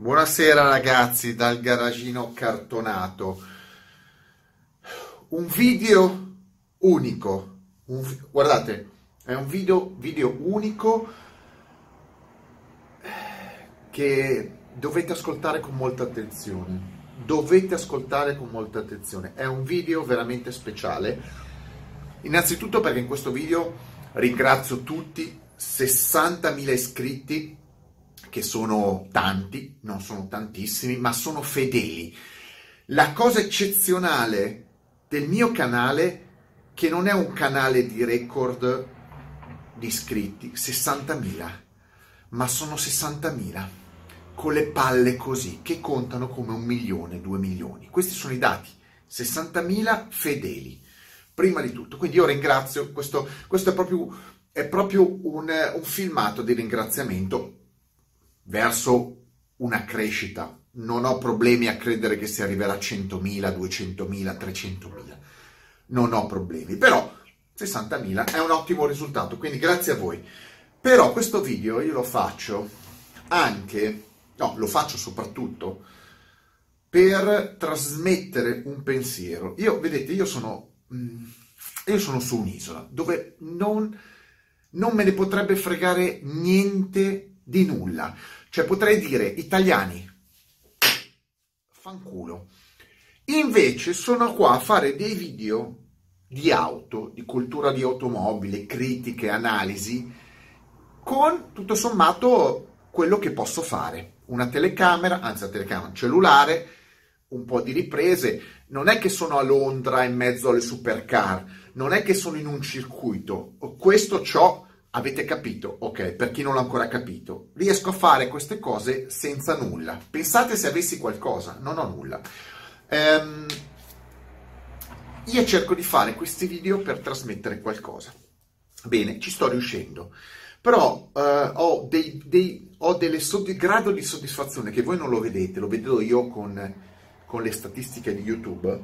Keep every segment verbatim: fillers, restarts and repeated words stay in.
Buonasera ragazzi dal garagino cartonato. Un video unico, un, guardate, è un video, video unico che dovete ascoltare con molta attenzione, dovete ascoltare con molta attenzione, è un video veramente speciale, innanzitutto perché in questo video ringrazio tutti, sessantamila iscritti, che sono tanti, non sono tantissimi, ma sono fedeli. La cosa eccezionale del mio canale è che non è un canale di record di iscritti, sessantamila, ma sono sessantamila con le palle così, che contano come un milione, due milioni. Questi sono i dati, sessantamila fedeli, prima di tutto. Quindi io ringrazio, questo, questo è proprio, è proprio un, un filmato di ringraziamento verso una crescita. Non ho problemi a credere che si arriverà a centomila, duecentomila, trecentomila. Non ho problemi, però sessantamila è un ottimo risultato, quindi grazie a voi. Però questo video io lo faccio anche, no, lo faccio soprattutto per trasmettere un pensiero. Io, vedete, io sono, io sono su un'isola dove non, non me ne potrebbe fregare niente di nulla. Cioè potrei dire italiani, fanculo. Invece sono qua a fare dei video di auto, di cultura di automobile, critiche, analisi, con tutto sommato quello che posso fare. Una telecamera, anzi una telecamera, un cellulare, un po' di riprese. Non è che sono a Londra in mezzo alle supercar, non è che sono in un circuito. Questo ciò avete capito, ok, per chi non l'ha ancora capito. Riesco a fare queste cose senza nulla. Pensate se avessi qualcosa, non ho nulla. Um, io cerco di fare questi video per trasmettere qualcosa. Bene, ci sto riuscendo, però uh, ho, dei, dei, ho delle sodd- grado di soddisfazione che voi non lo vedete, lo vedo io con, con le statistiche di YouTube,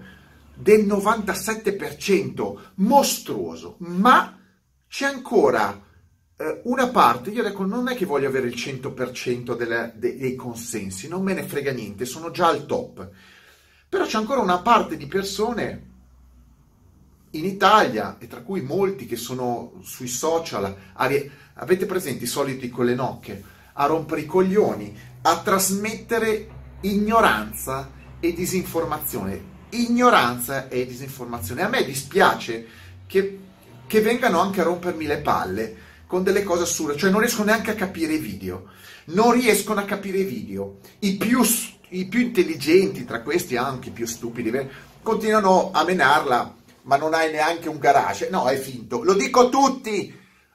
del novantasette per cento, mostruoso, ma c'è ancora uh, una parte. Io dico, non è che voglio avere il cento per cento della, de, dei consensi, non me ne frega niente, sono già al top. Però c'è ancora una parte di persone in Italia, e tra cui molti che sono sui social, avete presenti i soliti con le nocche, a rompere i coglioni, a trasmettere ignoranza e disinformazione. Ignoranza e disinformazione. A me dispiace che, che vengano anche a rompermi le palle con delle cose assurde. Cioè non riescono neanche a capire i video. Non riescono a capire i video. I più I più intelligenti, tra questi anche i più stupidi, continuano a menarla, ma non hai neanche un garage. No, è finto. Lo dico a tutti,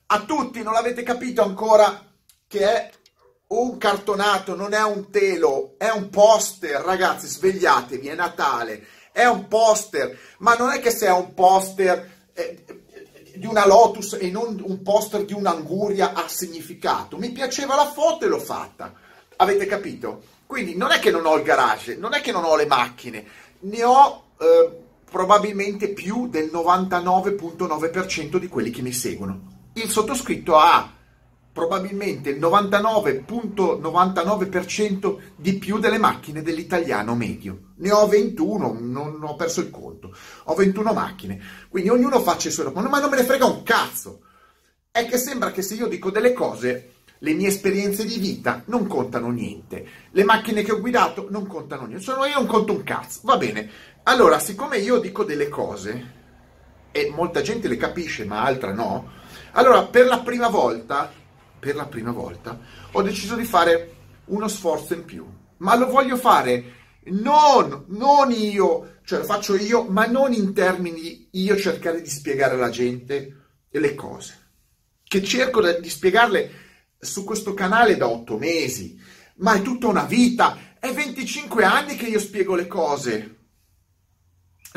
a tutti, non l'avete capito ancora che è un cartonato, non è un telo, è un poster. Ragazzi, svegliatevi, è Natale, è un poster. Ma non è che se è un poster eh, di una Lotus e non un poster di un'anguria ha significato. Mi piaceva la foto e l'ho fatta. Avete capito? Quindi non è che non ho il garage, non è che non ho le macchine, ne ho eh, probabilmente più del novantanove virgola nove per cento di quelli che mi seguono. Il sottoscritto ha probabilmente il novantanove virgola novantanove per cento di più delle macchine dell'italiano medio. Ne ho ventuno, non ho perso il conto, ho ventuno macchine. Quindi ognuno faccia i suoi, ma non me ne frega un cazzo. È che sembra che se io dico delle cose, le mie esperienze di vita non contano niente, le macchine che ho guidato non contano niente, sono io non conto un cazzo, va bene. Allora, siccome io dico delle cose e molta gente le capisce ma altra no, allora per la prima volta, per la prima volta ho deciso di fare uno sforzo in più, ma lo voglio fare non, non io, cioè lo faccio io, ma non in termini io cercare di spiegare alla gente le cose, che cerco di spiegarle su questo canale da otto mesi, ma è tutta una vita, è venticinque anni che io spiego le cose,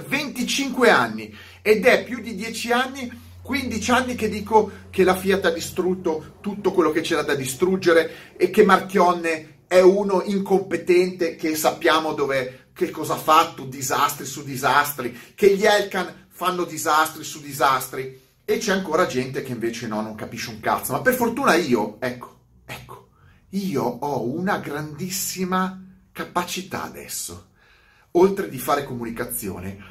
venticinque anni, ed è più di dieci anni, quindici anni che dico che la Fiat ha distrutto tutto quello che c'era da distruggere e che Marchionne è uno incompetente che sappiamo dove, che cosa ha fatto, disastri su disastri, che gli Elkann fanno disastri su disastri. E c'è ancora gente che invece no, non capisce un cazzo. Ma per fortuna io, ecco, ecco, io ho una grandissima capacità adesso, oltre di fare comunicazione,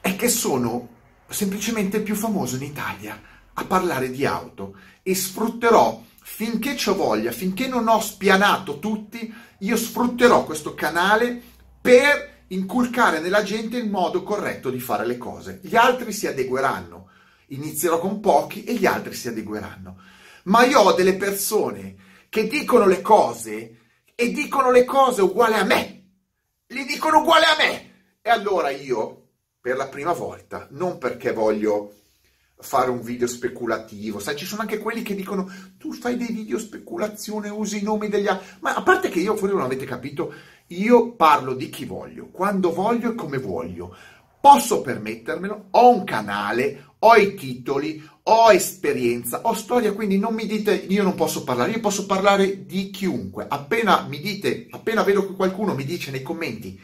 è che sono semplicemente il più famoso in Italia a parlare di auto, e sfrutterò finché c'ho voglia, finché non ho spianato tutti, io sfrutterò questo canale per inculcare nella gente il modo corretto di fare le cose. Gli altri si adegueranno, inizierò con pochi e gli altri si adegueranno. Ma io ho delle persone che dicono le cose e dicono le cose uguali a me, le dicono uguali a me. E allora io, per la prima volta, non perché voglio fare un video speculativo, sai, ci sono anche quelli che dicono tu fai dei video speculazione, usi i nomi degli altri, ma a parte che io, forse non avete capito, io parlo di chi voglio, quando voglio e come voglio, posso permettermelo, ho un canale, ho i titoli, ho esperienza, ho storia, quindi non mi dite io non posso parlare, io posso parlare di chiunque. Appena mi dite, appena vedo che qualcuno mi dice nei commenti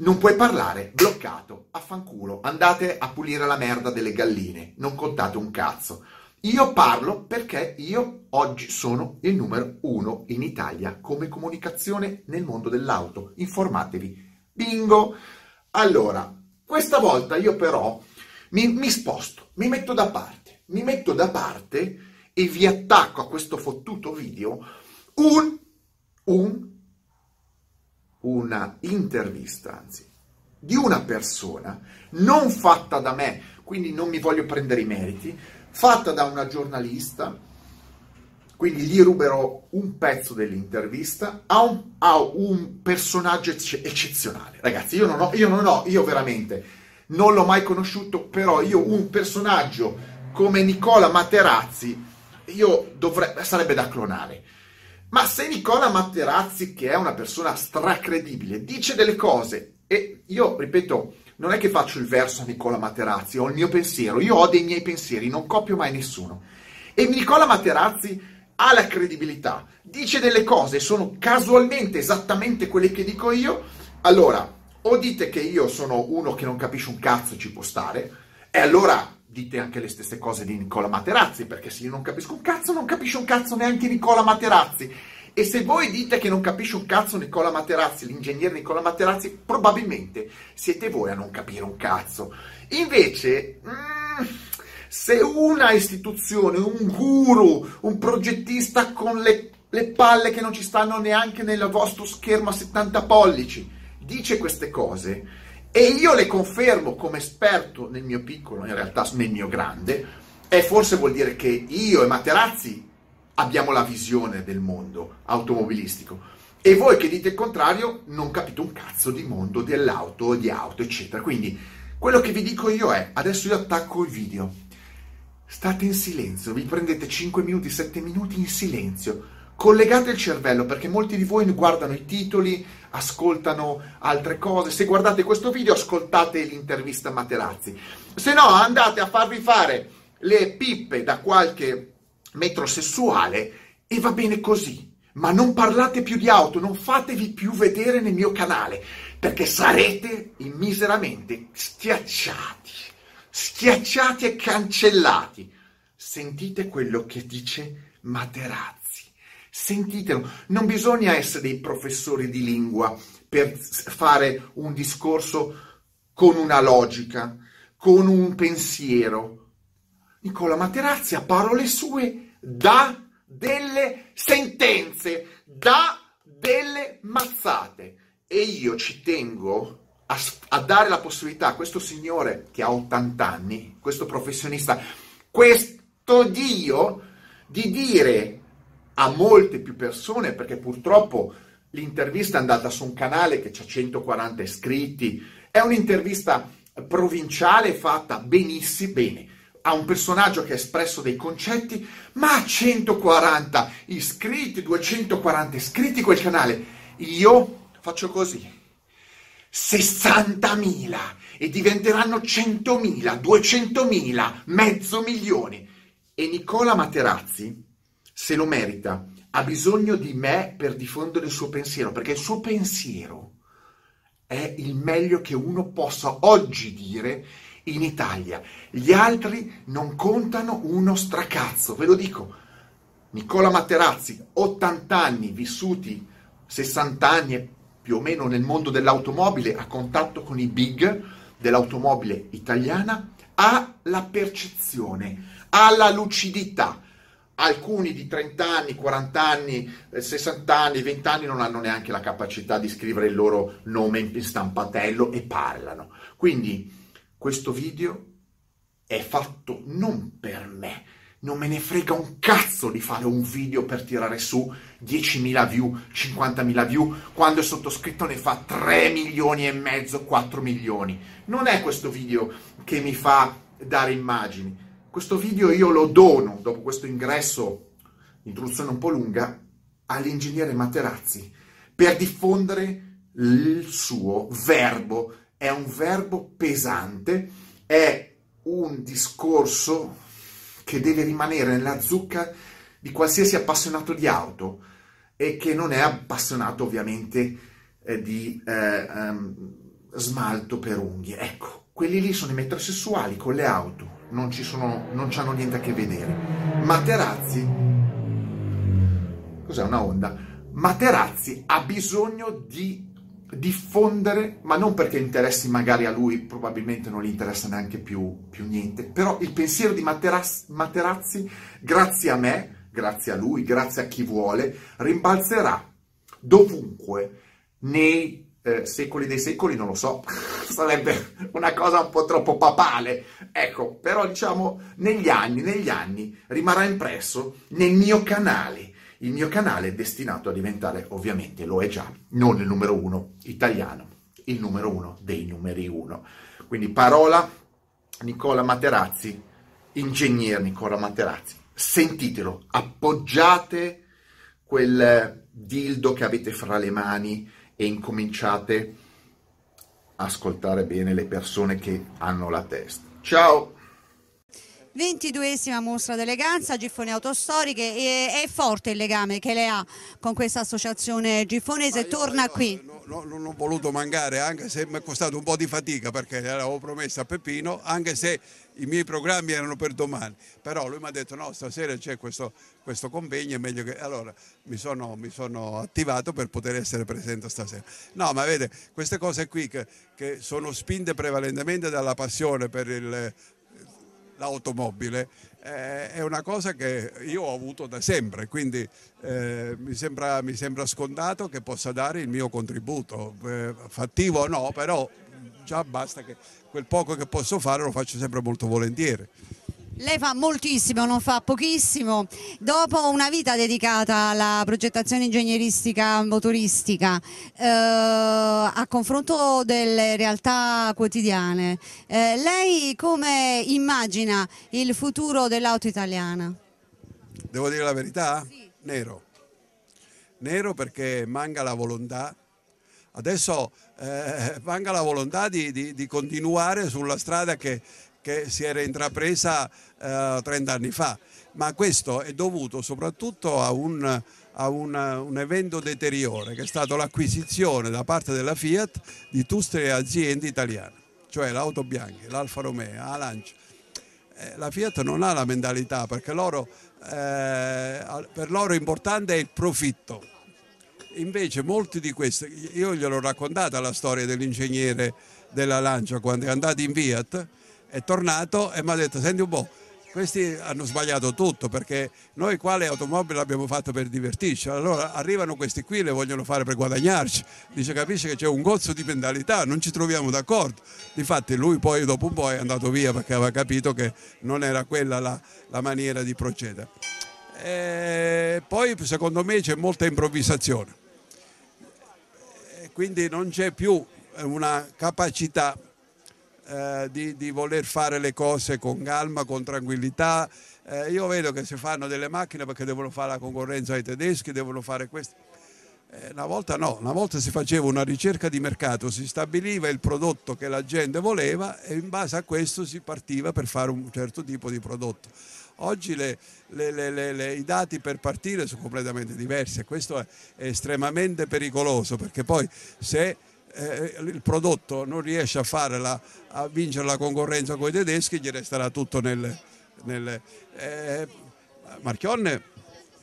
non puoi parlare, bloccato, affanculo, andate a pulire la merda delle galline, non contate un cazzo. Io parlo perché io oggi sono il numero uno in Italia come comunicazione nel mondo dell'auto, informatevi. Bingo! Allora, questa volta io però mi, mi sposto, mi metto da parte, mi metto da parte e vi attacco a questo fottuto video un... un... una intervista, anzi, di una persona, non fatta da me, quindi non mi voglio prendere i meriti, fatta da una giornalista, quindi gli ruberò un pezzo dell'intervista a un, a un personaggio ecce- eccezionale. Ragazzi, io non ho, io non ho, io veramente non l'ho mai conosciuto, però io un personaggio come Nicola Materazzi, io dovrei, sarebbe da clonare. Ma se Nicola Materazzi, che è una persona stracredibile, dice delle cose, e io, ripeto, non è che faccio il verso a Nicola Materazzi, ho il mio pensiero, io ho dei miei pensieri, non copio mai nessuno. E Nicola Materazzi ha la credibilità, dice delle cose, sono casualmente esattamente quelle che dico io, allora, o dite che io sono uno che non capisce un cazzo e ci può stare, e allora dite anche le stesse cose di Nicola Materazzi, perché se io non capisco un cazzo, non capisce un cazzo neanche Nicola Materazzi. E se voi dite che non capisce un cazzo Nicola Materazzi, l'ingegnere Nicola Materazzi, probabilmente siete voi a non capire un cazzo. Invece, mm, se una istituzione, un guru, un progettista con le, le palle che non ci stanno neanche nel vostro schermo a settanta pollici, dice queste cose, e io le confermo come esperto nel mio piccolo, in realtà nel mio grande, e forse vuol dire che io e Materazzi abbiamo la visione del mondo automobilistico, e voi che dite il contrario non capite un cazzo di mondo dell'auto, di auto, eccetera. Quindi quello che vi dico io è, adesso io attacco il video, state in silenzio, vi prendete cinque minuti, sette minuti in silenzio, collegate il cervello, perché molti di voi guardano i titoli, ascoltano altre cose. Se guardate questo video, ascoltate l'intervista a Materazzi. Se no, andate a farvi fare le pippe da qualche metrosessuale e va bene così. Ma non parlate più di auto, non fatevi più vedere nel mio canale, perché sarete miseramente schiacciati, schiacciati e cancellati. Sentite quello che dice Materazzi. Sentitelo, non bisogna essere dei professori di lingua per fare un discorso con una logica, con un pensiero. Nicola Materazzi, a parole sue, dà delle sentenze, dà delle mazzate. E io ci tengo a, a dare la possibilità a questo signore che ha ottanta anni, questo professionista, questo dio, di dire a molte più persone, perché purtroppo l'intervista è andata su un canale che ha centoquaranta iscritti, è un'intervista provinciale fatta benissimo, bene, a un personaggio che ha espresso dei concetti, ma ha centoquaranta iscritti, duecentoquaranta iscritti quel canale, io faccio così, sessantamila, e diventeranno centomila, duecentomila, mezzo milione, e Nicola Materazzi se lo merita, ha bisogno di me per diffondere il suo pensiero, perché il suo pensiero è il meglio che uno possa oggi dire in Italia. Gli altri non contano uno stracazzo, ve lo dico. Nicola Materazzi, ottanta anni, vissuti sessanta anni più o meno nel mondo dell'automobile, a contatto con i big dell'automobile italiana, ha la percezione, ha la lucidità. Alcuni di trenta anni, quaranta anni, sessanta anni, venti anni non hanno neanche la capacità di scrivere il loro nome in stampatello e parlano. Quindi questo video è fatto non per me. Non me ne frega un cazzo di fare un video per tirare su diecimila view, cinquantamila view, quando il sottoscritto ne fa tre milioni e mezzo, quattro milioni. Non è questo video che mi fa dare immagini. Questo video io lo dono, dopo questo ingresso, introduzione un po' lunga, all'ingegnere Materazzi, per diffondere il suo verbo. È un verbo pesante, è un discorso che deve rimanere nella zucca di qualsiasi appassionato di auto e che non è appassionato ovviamente eh, di eh, um, smalto per unghie. Ecco, quelli lì sono i metrosessuali con le auto, non ci sono, non c'hanno niente a che vedere. Materazzi, cos'è una Honda? Materazzi ha bisogno di diffondere, ma non perché interessi magari a lui, probabilmente non gli interessa neanche più, più niente, però il pensiero di Materazzi, Materazzi, grazie a me, grazie a lui, grazie a chi vuole, rimbalzerà dovunque, nei eh, secoli dei secoli, non lo so, sarebbe una cosa un po' troppo papale, ecco, però diciamo negli anni, negli anni rimarrà impresso nel mio canale. Il mio canale è destinato a diventare, ovviamente, lo è già, non il numero uno italiano, il numero uno dei numeri uno. Quindi parola Nicola Materazzi, ingegner Nicola Materazzi. Sentitelo, appoggiate quel dildo che avete fra le mani e incominciate a ascoltare bene le persone che hanno la testa. Ciao! ventiduesima mostra d'eleganza Giffoni Autostoriche, e è forte il legame che lei ha con questa associazione giffonese. Torna io, qui no, no, non ho voluto mancare, anche se mi è costato un po' di fatica perché l'avevo promessa a Peppino, anche se i miei programmi erano per domani, però lui mi ha detto no, stasera c'è questo, questo convegno, è meglio che... Allora mi sono, mi sono attivato per poter essere presente stasera. No, ma vede, queste cose qui che, che sono spinte prevalentemente dalla passione per il... l'automobile eh, è una cosa che io ho avuto da sempre, quindi eh, mi, sembra, mi sembra scontato che possa dare il mio contributo, eh, fattivo o no, però già basta che quel poco che posso fare lo faccio sempre molto volentieri. Lei fa moltissimo, non fa pochissimo. Dopo una vita dedicata alla progettazione ingegneristica motoristica, eh, a confronto delle realtà quotidiane, eh, lei come immagina il futuro dell'auto italiana? Devo dire la verità? Sì. Nero. Nero, perché manca la volontà. Adesso eh, manca la volontà di, di, di continuare sulla strada che... che si era intrapresa eh, trenta anni fa, ma questo è dovuto soprattutto a un, a un, un evento deteriore che è stato l'acquisizione da parte della Fiat di tutte le aziende italiane, cioè l'auto Bianchi, l'Alfa Romeo, la Lancia. Eh, la Fiat non ha la mentalità, perché loro, eh, per loro importante è il profitto. Invece molti di questi, io gliel'ho raccontata la storia dell'ingegnere della Lancia quando è andato in Fiat, è tornato e mi ha detto senti un po', questi hanno sbagliato tutto, perché noi qua le automobili l'abbiamo fatto per divertirci, allora arrivano questi qui, le vogliono fare per guadagnarci. Dice, capisce che c'è un gozzo di mentalità, non ci troviamo d'accordo. Difatti lui poi dopo un po' è andato via perché aveva capito che non era quella la, la maniera di procedere. E poi secondo me c'è molta improvvisazione, quindi non c'è più una capacità Di, di voler fare le cose con calma, con tranquillità. Eh, io vedo che si fanno delle macchine perché devono fare la concorrenza ai tedeschi, devono fare questo. Eh, una volta no, una volta si faceva una ricerca di mercato, si stabiliva il prodotto che la gente voleva e in base a questo si partiva per fare un certo tipo di prodotto. Oggi le, le, le, le, le, i dati per partire sono completamente diversi e questo è, è estremamente pericoloso, perché poi se Eh, il prodotto non riesce a, fare la, a vincere la concorrenza con i tedeschi, gli resterà tutto nel... nel eh, Marchionne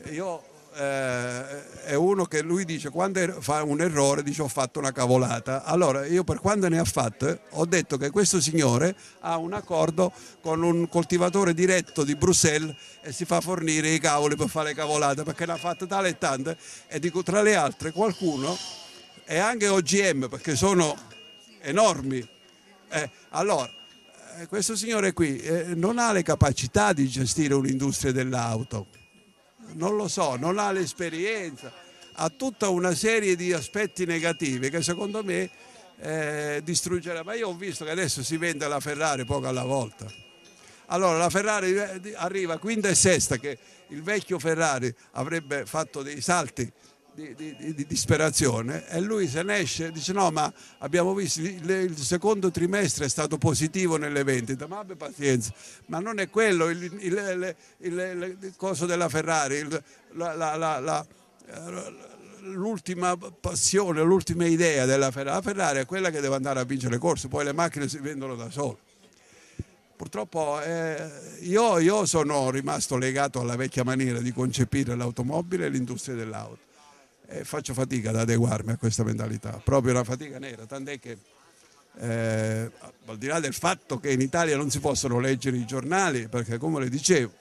Io, eh, è uno che lui dice, quando fa un errore dice ho fatto una cavolata. Allora io, per quando ne ha fatte, ho detto che questo signore ha un accordo con un coltivatore diretto di Bruxelles e si fa fornire i cavoli per fare cavolate, perché ne ha fatte tale e tante. E dico, tra le altre, qualcuno è anche O G M, perché sono enormi. Eh, allora questo signore qui eh, non ha le capacità di gestire un'industria dell'auto, non lo so, non ha l'esperienza, ha tutta una serie di aspetti negativi che secondo me eh, distruggerà. Ma io ho visto che adesso si vende la Ferrari poco alla volta. Allora la Ferrari arriva quinta e sesta, che il vecchio Ferrari avrebbe fatto dei salti Di, di, di disperazione, e lui se ne esce, dice no, ma abbiamo visto le, il secondo trimestre è stato positivo nelle vendite. Ma abbia pazienza, ma non è quello il, il, il, il, il coso della Ferrari, l'ultima passione, l'ultima idea della Ferrari. La Ferrari è quella che deve andare a vincere le corse, poi le macchine si vendono da sole. Purtroppo eh, io, io sono rimasto legato alla vecchia maniera di concepire l'automobile e l'industria dell'auto. E faccio fatica ad adeguarmi a questa mentalità, proprio una fatica nera, tant'è che eh, al di là del fatto che in Italia non si possono leggere i giornali, perché come le dicevo,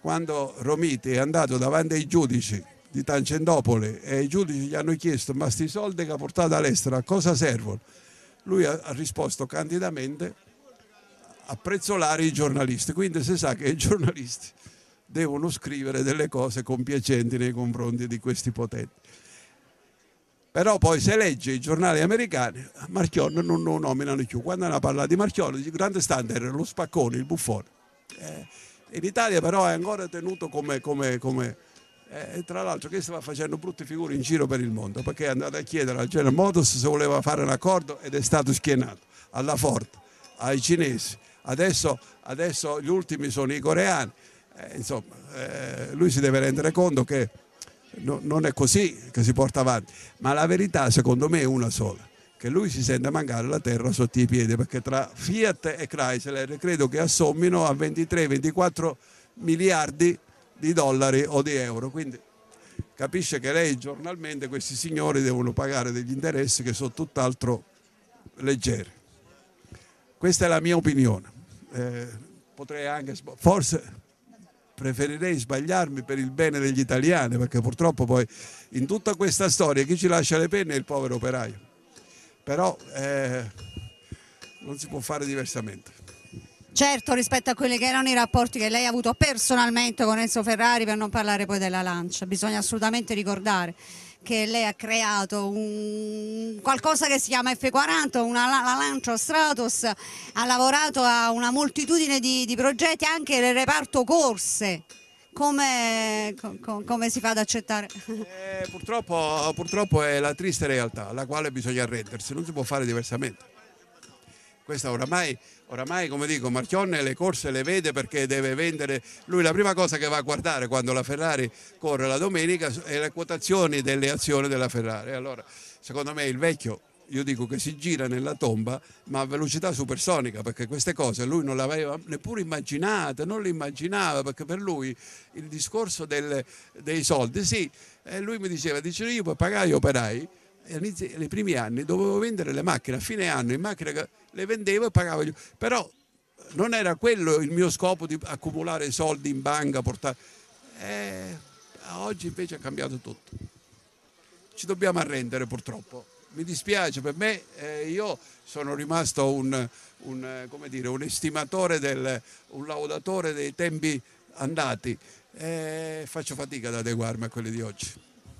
quando Romiti è andato davanti ai giudici di Tangentopoli e i giudici gli hanno chiesto ma sti soldi che ha portato all'estero a cosa servono, lui ha, ha risposto candidamente a prezzolare i giornalisti. Quindi si sa che i giornalisti devono scrivere delle cose compiacenti nei confronti di questi potenti. Però poi se legge i giornali americani, Marchionne non lo nominano più. Quando hanno parlato di Marchionne, il grande standard era lo spaccone, il buffone. Eh, in Italia però è ancora tenuto come... come, come eh, tra l'altro che stava facendo brutte figure in giro per il mondo, perché è andato a chiedere al General Motors se voleva fare un accordo ed è stato schienato. Alla Ford, ai cinesi, adesso, adesso gli ultimi sono i coreani. Eh, insomma, eh, lui si deve rendere conto che no, non è così che si porta avanti. Ma la verità secondo me è una sola, che lui si sente mancare la terra sotto i piedi, perché tra Fiat e Chrysler credo che assommino a ventitré ventiquattro miliardi di dollari o di euro. Quindi capisce che lei giornalmente questi signori devono pagare degli interessi che sono tutt'altro leggeri. Questa è la mia opinione. Eh, potrei anche forse... preferirei sbagliarmi per il bene degli italiani, perché purtroppo poi in tutta questa storia chi ci lascia le penne è il povero operaio, però eh, non si può fare diversamente. Certo, rispetto a quelli che erano i rapporti che lei ha avuto personalmente con Enzo Ferrari, per non parlare poi della Lancia, bisogna assolutamente ricordare che lei ha creato un qualcosa che si chiama F quaranta, una, la Lancia Stratos, ha lavorato a una moltitudine di, di progetti, anche nel reparto corse. Come, com, come si fa ad accettare? Eh, purtroppo, purtroppo è la triste realtà alla quale bisogna arrendersi, non si può fare diversamente. Questa oramai, oramai come dico, Marchionne le corse le vede perché deve vendere. Lui la prima cosa che va a guardare quando la Ferrari corre la domenica è le quotazioni delle azioni della Ferrari. Allora secondo me il vecchio, io dico che si gira nella tomba ma a velocità supersonica, perché queste cose lui non le aveva neppure immaginate, non le immaginava, perché per lui il discorso del, dei soldi, sì, eh, lui mi diceva, dice io per pagare gli operai, nei primi anni dovevo vendere le macchine, a fine anno in macchina le vendevo e pagavo, però non era quello il mio scopo di accumulare soldi in banca, portare. Eh, oggi invece è cambiato tutto, ci dobbiamo arrendere purtroppo, mi dispiace per me, eh, io sono rimasto un, un, come dire, un estimatore, del, un laudatore dei tempi andati, eh, faccio fatica ad adeguarmi a quelli di oggi.